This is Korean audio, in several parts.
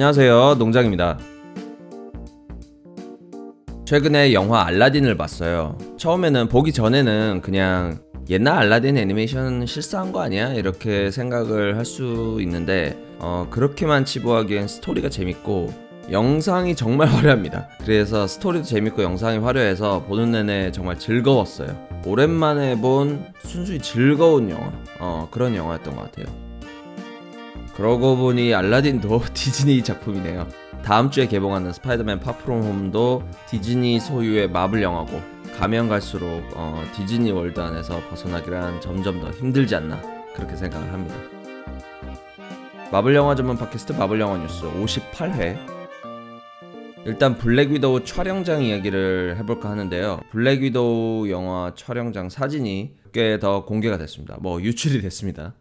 안녕하세요, 농장입니다. 최근에 영화 알라딘을 봤어요. 처음에는 보기 전에는 그냥 옛날 알라딘 애니메이션 실사한 거 아니야? 이렇게 생각을 할 수 있는데 그렇게만 치부하기엔 스토리가 재밌고 영상이 정말 화려합니다. 그래서 스토리도 재밌고 영상이 화려해서 보는 내내 정말 즐거웠어요. 오랜만에 본 순수히 즐거운 영화, 그런 영화였던 것 같아요. 그러고 보니 알라딘도 디즈니 작품이네요. 다음 주에 개봉하는 스파이더맨 파프롬홈도 디즈니 소유의 마블 영화고, 가면 갈수록 디즈니 월드 안에서 벗어나기란 점점 더 힘들지 않나, 그렇게 생각을 합니다. 마블 영화 전문 팟캐스트 마블 영화 뉴스 58회, 일단 블랙위도우 촬영장 이야기를 해볼까 하는데요. 블랙위도우 영화 촬영장 사진이 꽤 더 공개가 됐습니다. 유출이 됐습니다.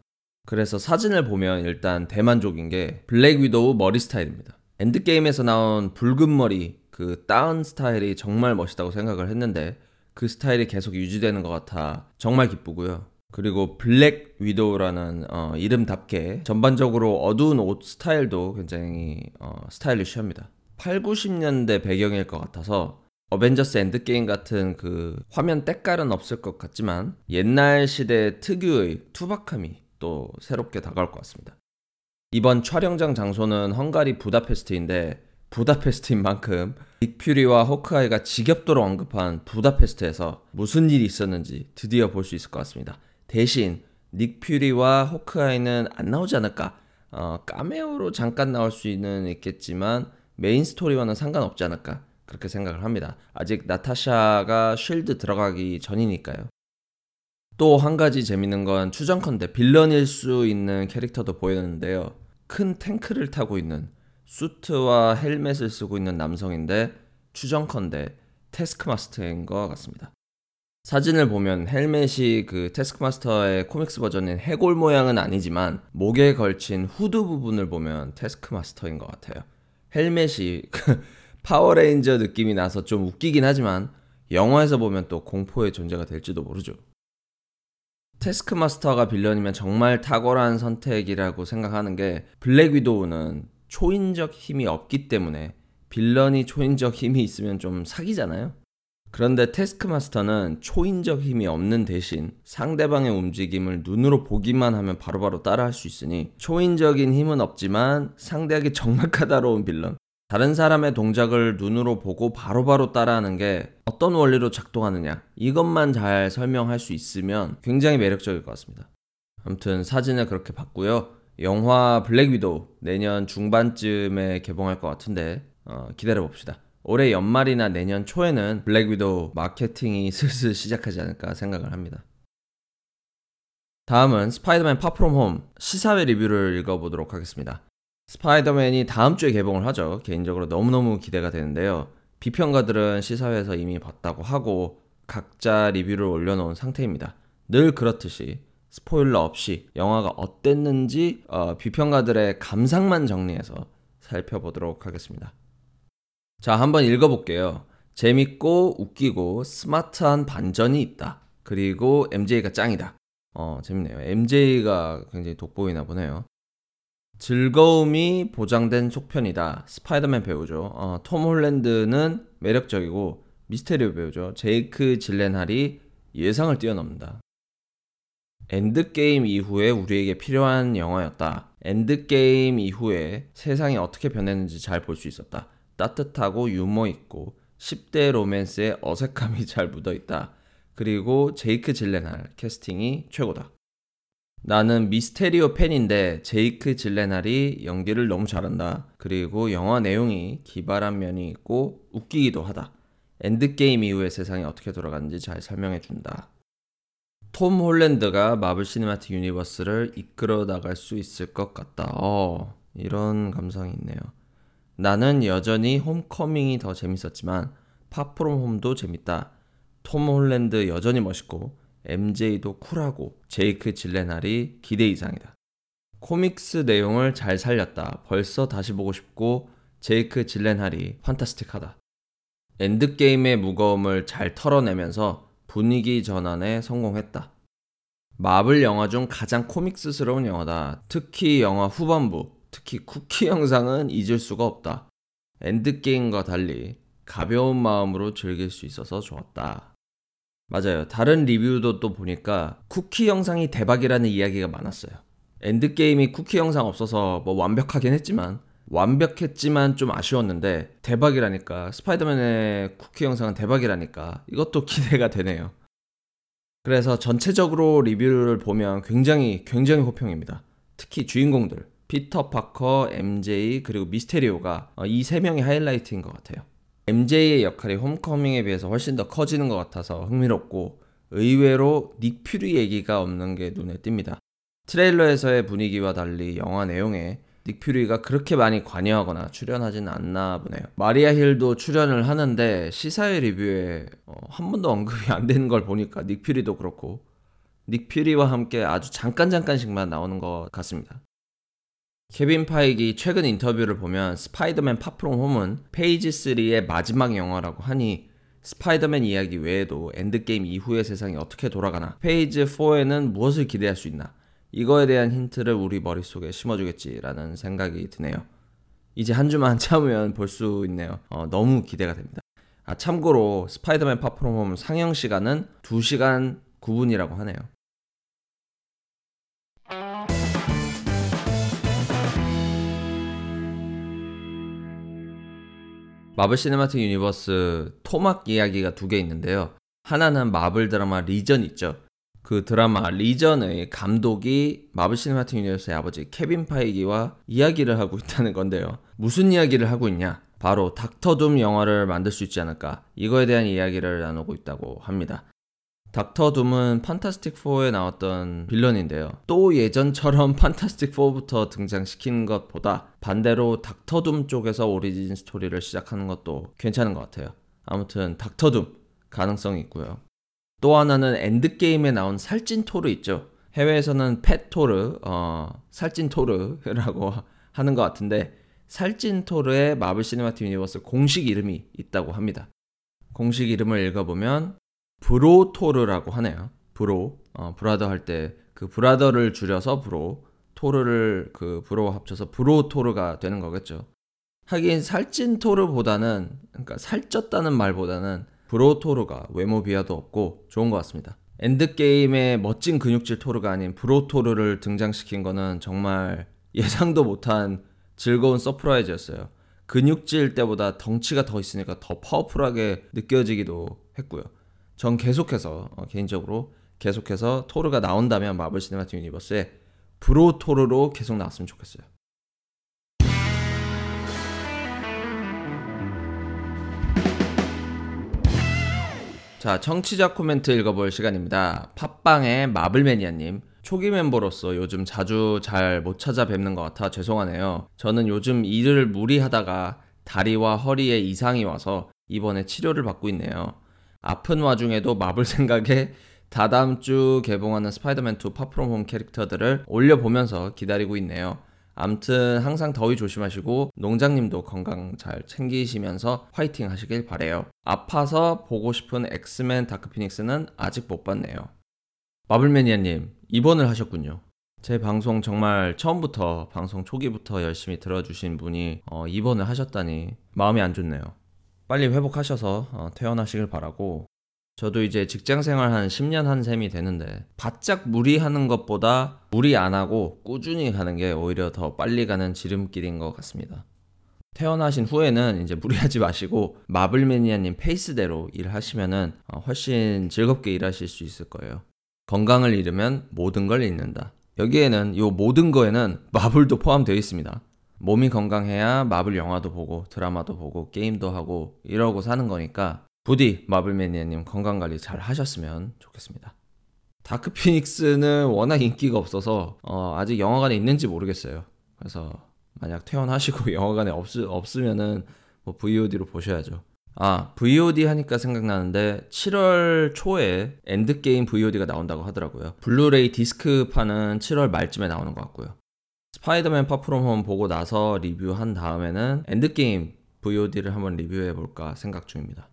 그래서 사진을 보면 일단 대만족인 게 블랙위도우 머리 스타일입니다. 엔드게임에서 나온 붉은 머리 그 다운 스타일이 정말 멋있다고 생각을 했는데 그 스타일이 계속 유지되는 것 같아 정말 기쁘고요. 그리고 블랙 위도우라는 이름답게 전반적으로 어두운 옷 스타일도 굉장히 스타일리쉬합니다. 80-90년대 배경일 것 같아서 어벤져스 엔드게임 같은 그 화면 때깔은 없을 것 같지만 옛날 시대 특유의 투박함이 또 새롭게 다가올 것 같습니다. 이번 촬영장 장소는 헝가리 부다페스트인데, 부다페스트인 만큼 닉 퓨리와 호크아이가 지겹도록 언급한 부다페스트에서 무슨 일이 있었는지 드디어 볼 수 있을 것 같습니다. 대신 닉 퓨리와 호크아이는 안 나오지 않을까? 카메오로 잠깐 나올 수는 있겠지만 메인 스토리와는 상관없지 않을까, 그렇게 생각을 합니다. 아직 나타샤가 쉴드 들어가기 전이니까요. 또 한 가지 재밌는 건 추정컨대 빌런일 수 있는 캐릭터도 보였는데요. 큰 탱크를 타고 있는, 수트와 헬멧을 쓰고 있는 남성인데 추정컨대 태스크마스터인 것 같습니다. 사진을 보면 헬멧이 그 태스크마스터의 코믹스 버전인 해골 모양은 아니지만 목에 걸친 후드 부분을 보면 태스크마스터인 것 같아요. 헬멧이 파워레인저 느낌이 나서 좀 웃기긴 하지만 영화에서 보면 또 공포의 존재가 될지도 모르죠. 태스크마스터가 빌런이면 정말 탁월한 선택이라고 생각하는 게, 블랙 위도우는 초인적 힘이 없기 때문에 빌런이 초인적 힘이 있으면 좀 사기잖아요. 그런데 태스크마스터는 초인적 힘이 없는 대신 상대방의 움직임을 눈으로 보기만 하면 바로바로 따라할 수 있으니 초인적인 힘은 없지만 상대하기 정말 까다로운 빌런, 다른 사람의 동작을 눈으로 보고 바로바로 따라하는 게 어떤 원리로 작동하느냐, 이것만 잘 설명할 수 있으면 굉장히 매력적일 것 같습니다. 아무튼 사진을 그렇게 봤고요. 영화 블랙 위도우 내년 중반쯤에 개봉할 것 같은데 기다려봅시다. 올해 연말이나 내년 초에는 블랙 위도우 마케팅이 슬슬 시작하지 않을까 생각을 합니다. 다음은 스파이더맨 파프롬홈 시사회 리뷰를 읽어보도록 하겠습니다. 스파이더맨이 다음 주에 개봉을 하죠. 개인적으로 너무너무 기대가 되는데요. 비평가들은 시사회에서 이미 봤다고 하고 각자 리뷰를 올려놓은 상태입니다. 늘 그렇듯이 스포일러 없이 영화가 어땠는지 비평가들의 감상만 정리해서 살펴보도록 하겠습니다. 자, 한번 읽어볼게요. 재밌고 웃기고 스마트한 반전이 있다. 그리고 MJ가 짱이다. 재밌네요. MJ가 굉장히 돋보이나 보네요. 즐거움이 보장된 속편이다. 스파이더맨 배우죠. 톰 홀랜드는 매력적이고 미스테리오 배우죠. 제이크 질렌할이 예상을 뛰어넘는다. 엔드게임 이후에 우리에게 필요한 영화였다. 엔드게임 이후에 세상이 어떻게 변했는지 잘 볼 수 있었다. 따뜻하고 유머있고 10대 로맨스의 어색함이 잘 묻어있다. 그리고 제이크 질렌할 캐스팅이 최고다. 나는 미스테리오 팬인데 제이크 질렌할이 연기를 너무 잘한다. 그리고 영화 내용이 기발한 면이 있고 웃기기도 하다. 엔드게임 이후의 세상이 어떻게 돌아가는지 잘 설명해준다. 톰 홀랜드가 마블 시네마틱 유니버스를 이끌어 나갈 수 있을 것 같다. 이런 감상이 있네요. 나는 여전히 홈커밍이 더 재밌었지만 파프롬홈도 재밌다. 톰 홀랜드 여전히 멋있고 MJ도 쿨하고 제이크 질렌할이 기대 이상이다. 코믹스 내용을 잘 살렸다. 벌써 다시 보고 싶고 제이크 질렌할이 판타스틱하다. 엔드게임의 무거움을 잘 털어내면서 분위기 전환에 성공했다. 마블 영화 중 가장 코믹스스러운 영화다. 특히 영화 후반부 특히 쿠키 영상은 잊을 수가 없다. 엔드게임과 달리 가벼운 마음으로 즐길 수 있어서 좋았다. 맞아요. 다른 리뷰도 또 보니까 쿠키 영상이 대박이라는 이야기가 많았어요. 엔드게임이 쿠키 영상 없어서 뭐 완벽했지만 좀 아쉬웠는데 대박이라니까, 스파이더맨의 쿠키 영상은 대박이라니까 이것도 기대가 되네요. 그래서 전체적으로 리뷰를 보면 굉장히 호평입니다. 특히 주인공들 피터 파커, MJ 그리고 미스테리오가 이 세 명이 하이라이트인 것 같아요. MJ의 역할이 홈커밍에 비해서 훨씬 더 커지는 것 같아서 흥미롭고, 의외로 닉 퓨리 얘기가 없는 게 눈에 띕니다. 트레일러에서의 분위기와 달리 영화 내용에 닉 퓨리가 그렇게 많이 관여하거나 출연하진 않나 보네요. 마리아 힐도 출연을 하는데 시사회 리뷰에 한 번도 언급이 안 되는 걸 보니까 닉 퓨리도 그렇고, 닉 퓨리와 함께 아주 잠깐씩만 나오는 것 같습니다. 케빈 파이기 최근 인터뷰를 보면 스파이더맨 파프롬홈은 페이지 3의 마지막 영화라고 하니 스파이더맨 이야기 외에도 엔드게임 이후의 세상이 어떻게 돌아가나, 페이지 4에는 무엇을 기대할 수 있나, 이거에 대한 힌트를 우리 머릿속에 심어주겠지라는 생각이 드네요. 이제 한 주만 참으면 볼 수 있네요. 너무 기대가 됩니다. 참고로 스파이더맨 파프롬홈 상영 시간은 2시간 9분이라고 하네요. 마블 시네마틱 유니버스 토막 이야기가 2개 있는데요. 하나는 마블 드라마 리전 있죠. 그 드라마 리전의 감독이 마블 시네마틱 유니버스의 아버지 케빈 파이기와 이야기를 하고 있다는 건데요. 무슨 이야기를 하고 있냐? 바로 닥터 둠 영화를 만들 수 있지 않을까? 이거에 대한 이야기를 나누고 있다고 합니다. 닥터 둠은 판타스틱4에 나왔던 빌런인데요. 또 예전처럼 판타스틱4부터 등장시킨 것보다 반대로 닥터 둠 쪽에서 오리진 스토리를 시작하는 것도 괜찮은 것 같아요. 아무튼 닥터 둠 가능성이 있고요. 또 하나는 엔드게임에 나온 살찐 토르 있죠. 해외에서는 팻 토르, 살찐 토르라고 하는 것 같은데, 살찐 토르의 마블 시네마틱 유니버스 공식 이름이 있다고 합니다. 공식 이름을 읽어보면 브로토르라고 하네요. 브로, 브라더 할 때 그 브라더를 줄여서 브로, 토르를 그 브로와 합쳐서 브로토르가 되는 거겠죠. 하긴 살찐 토르보다는, 그러니까 살쪘다는 말보다는 브로토르가 외모 비하도 없고 좋은 것 같습니다. 엔드게임의 멋진 근육질 토르가 아닌 브로토르를 등장시킨 거는 정말 예상도 못한 즐거운 서프라이즈였어요. 근육질 때보다 덩치가 더 있으니까 더 파워풀하게 느껴지기도 했고요. 전 개인적으로 토르가 나온다면 마블 시네마틱 유니버스에 브로토르로 계속 나왔으면 좋겠어요. 자, 청취자 코멘트 읽어볼 시간입니다. 팟빵의 마블매니아님, 초기 멤버로서 요즘 자주 잘 못 찾아뵙는 것 같아 죄송하네요. 저는 요즘 일을 무리하다가 다리와 허리에 이상이 와서 이번에 치료를 받고 있네요. 아픈 와중에도 마블 생각에 다다음 주 개봉하는 스파이더맨2 파프롬홈 캐릭터들을 올려보면서 기다리고 있네요. 암튼 항상 더위 조심하시고 농장님도 건강 잘 챙기시면서 화이팅 하시길 바래요. 아파서 보고 싶은 엑스맨 다크피닉스는 아직 못 봤네요. 마블매니아님, 입원을 하셨군요. 제 방송 정말 처음부터, 방송 초기부터 열심히 들어주신 분이 입원을 하셨다니 마음이 안 좋네요. 빨리 회복하셔서 퇴원하시길 바라고, 저도 이제 직장생활 한 10년 한 셈이 되는데 바짝 무리하는 것보다 무리 안 하고 꾸준히 가는 게 오히려 더 빨리 가는 지름길인 것 같습니다. 퇴원하신 후에는 이제 무리하지 마시고 마블매니아님 페이스대로 일하시면은 훨씬 즐겁게 일하실 수 있을 거예요. 건강을 잃으면 모든 걸 잃는다. 여기에는, 요 모든 거에는 마블도 포함되어 있습니다. 몸이 건강해야 마블 영화도 보고 드라마도 보고 게임도 하고 이러고 사는 거니까 부디 마블매니아님 건강관리 잘 하셨으면 좋겠습니다. 다크피닉스는 워낙 인기가 없어서 아직 영화관에 있는지 모르겠어요. 그래서 만약 퇴원하시고 영화관에 없으면은 뭐 VOD로 보셔야죠. 아, VOD 하니까 생각나는데 7월 초에 엔드게임 VOD가 나온다고 하더라고요. 블루레이 디스크판은 7월 말쯤에 나오는 것 같고요. 스파이더맨 파프롬홈 보고 나서 리뷰한 다음에는 엔드게임 VOD를 한번 리뷰해볼까 생각 중입니다.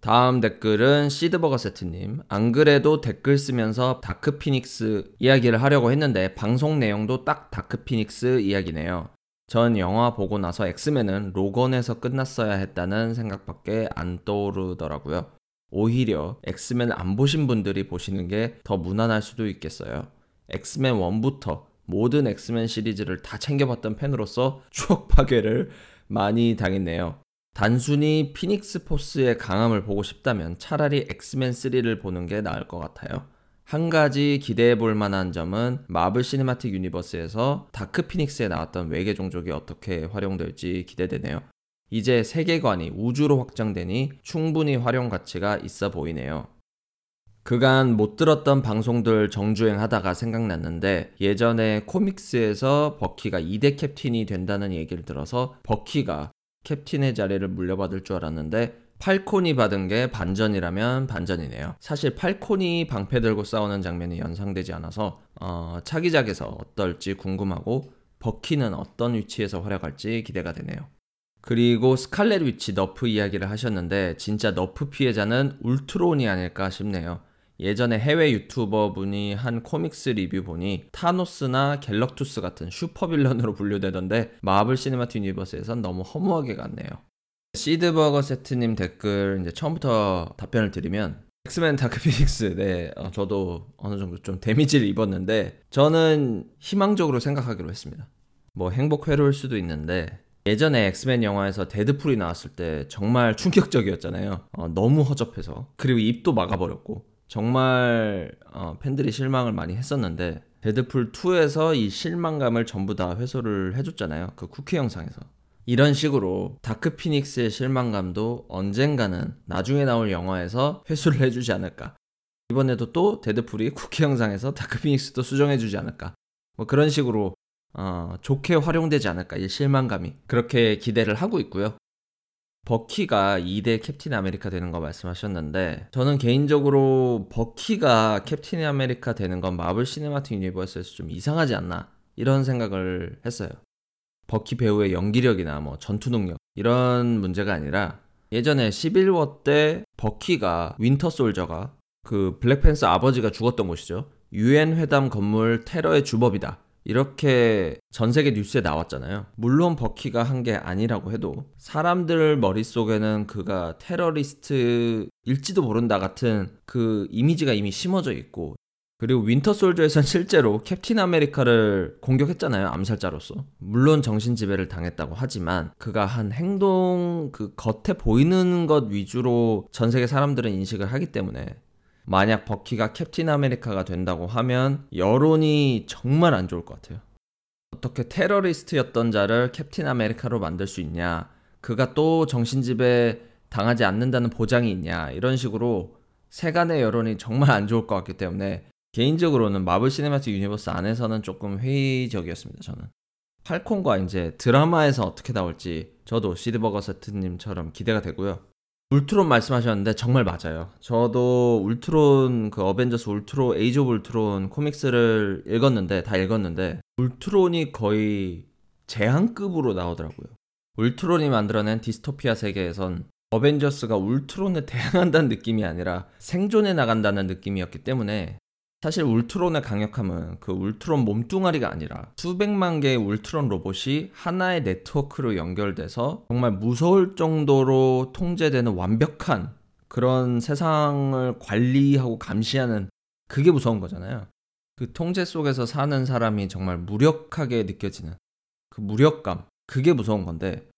다음 댓글은 시드버거 세트님. 안 그래도 댓글 쓰면서 다크피닉스 이야기를 하려고 했는데 방송 내용도 딱 다크피닉스 이야기네요. 전 영화 보고 나서 엑스맨은 로건에서 끝났어야 했다는 생각밖에 안 떠오르더라고요. 오히려 엑스맨 안 보신 분들이 보시는 게 더 무난할 수도 있겠어요. 엑스맨 1부터 모든 엑스맨 시리즈를 다 챙겨봤던 팬으로서 추억 파괴를 많이 당했네요. 단순히 피닉스 포스의 강함을 보고 싶다면 차라리 엑스맨 3를 보는 게 나을 것 같아요. 한 가지 기대해 볼 만한 점은 마블 시네마틱 유니버스에서 다크 피닉스에 나왔던 외계 종족이 어떻게 활용될지 기대되네요. 이제 세계관이 우주로 확장되니 충분히 활용 가치가 있어 보이네요. 그간 못 들었던 방송들 정주행하다가 생각났는데 예전에 코믹스에서 버키가 2대 캡틴이 된다는 얘기를 들어서 버키가 캡틴의 자리를 물려받을 줄 알았는데 팔콘이 받은 게 반전이라면 반전이네요. 사실 팔콘이 방패 들고 싸우는 장면이 연상되지 않아서 차기작에서 어떨지 궁금하고 버키는 어떤 위치에서 활약할지 기대가 되네요. 그리고 스칼렛 위치 너프 이야기를 하셨는데 진짜 너프 피해자는 울트론이 아닐까 싶네요. 예전에 해외 유튜버 분이 한 코믹스 리뷰 보니 타노스나 갤럭투스 같은 슈퍼빌런으로 분류되던데 마블 시네마틱 유니버스에선 너무 허무하게 갔네요. 시드버거 세트님 댓글 이제 처음부터 답변을 드리면 엑스맨 다크피닉스 네 저도 어느 정도 좀 데미지를 입었는데 저는 희망적으로 생각하기로 했습니다. 뭐 행복 회로일 수도 있는데 예전에 엑스맨 영화에서 데드풀이 나왔을 때 정말 충격적이었잖아요. 너무 허접해서 그리고 입도 막아버렸고 정말 팬들이 실망을 많이 했었는데 데드풀 2에서 이 실망감을 전부 다 해소를 해줬잖아요. 그 쿠키 영상에서. 이런 식으로 다크피닉스의 실망감도 언젠가는 나중에 나올 영화에서 회수를 해주지 않을까. 이번에도 또 데드풀이 쿠키 영상에서 다크피닉스도 수정해주지 않을까. 뭐 그런 식으로 좋게 활용되지 않을까. 이 실망감이. 그렇게 기대를 하고 있고요. 버키가 2대 캡틴 아메리카 되는 거 말씀하셨는데 저는 개인적으로 버키가 캡틴 아메리카 되는 건 마블 시네마틱 유니버스에서 좀 이상하지 않나 이런 생각을 했어요. 버키 배우의 연기력이나 뭐 전투 능력 이런 문제가 아니라 예전에 11워 때 버키가 윈터 솔저가 그 블랙팬서 아버지가 죽었던 곳이죠. UN 회담 건물 테러의 주범이다. 이렇게 전세계 뉴스에 나왔잖아요. 물론 버키가 한 게 아니라고 해도 사람들 머릿속에는 그가 테러리스트일지도 모른다 같은 그 이미지가 이미 심어져 있고 그리고 윈터솔저에선 실제로 캡틴 아메리카를 공격했잖아요. 암살자로서. 물론 정신지배를 당했다고 하지만 그가 한 행동 그 겉에 보이는 것 위주로 전세계 사람들은 인식을 하기 때문에 만약 버키가 캡틴 아메리카가 된다고 하면 여론이 정말 안 좋을 것 같아요. 어떻게 테러리스트였던 자를 캡틴 아메리카로 만들 수 있냐, 그가 또 정신지배 당하지 않는다는 보장이 있냐, 이런 식으로 세간의 여론이 정말 안 좋을 것 같기 때문에 개인적으로는 마블 시네마틱 유니버스 안에서는 조금 회의적이었습니다. 저는 팔콘과 이제 드라마에서 어떻게 나올지 저도 시드버거 세트님처럼 기대가 되고요. 울트론 말씀하셨는데 정말 맞아요. 저도 울트론 그 어벤져스 울트론 에이지 오브 울트론 코믹스를 읽었는데 울트론이 거의 재앙급으로 나오더라고요. 울트론이 만들어낸 디스토피아 세계에선 어벤져스가 울트론에 대항한다는 느낌이 아니라 생존해 나간다는 느낌이었기 때문에 사실 울트론의 강력함은 그 울트론 몸뚱아리가 아니라 수백만 개의 울트론 로봇이 하나의 네트워크로 연결돼서 정말 무서울 정도로 통제되는 완벽한 그런 세상을 관리하고 감시하는 그게 무서운 거잖아요. 그 통제 속에서 사는 사람이 정말 무력하게 느껴지는 그 무력감, 그게 무서운 건데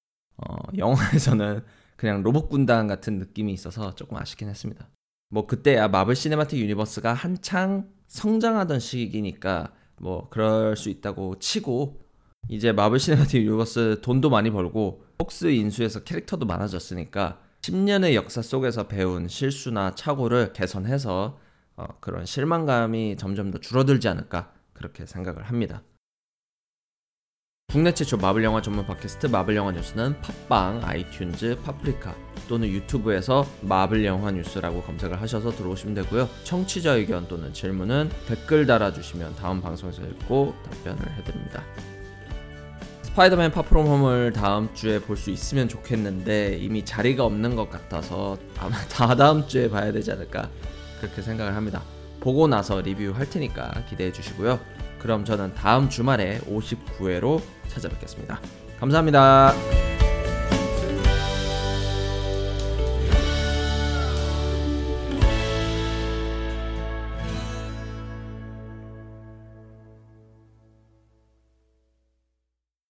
영화에서는 그냥 로봇 군단 같은 느낌이 있어서 조금 아쉽긴 했습니다. 뭐 그때야 마블 시네마틱 유니버스가 한창 성장하던 시기니까 뭐 그럴 수 있다고 치고 이제 마블 시네마틱 유니버스 돈도 많이 벌고 폭스 인수해서 캐릭터도 많아졌으니까 10년의 역사 속에서 배운 실수나 착오를 개선해서 그런 실망감이 점점 더 줄어들지 않을까 그렇게 생각을 합니다. 국내 최초 마블 영화 전문 팟캐스트 마블 영화 뉴스는 팟빵, 아이튠즈, 파프리카 또는 유튜브에서 마블 영화 뉴스라고 검색을 하셔서 들어오시면 되고요. 청취자 의견 또는 질문은 댓글 달아주시면 다음 방송에서 읽고 답변을 해드립니다. 스파이더맨 파프롬홈을 다음 주에 볼 수 있으면 좋겠는데 이미 자리가 없는 것 같아서 아마 다 다음 주에 봐야 되지 않을까 그렇게 생각을 합니다. 보고 나서 리뷰할 테니까 기대해 주시고요. 그럼 저는 다음 주말에 59회로 찾아뵙겠습니다. 감사합니다.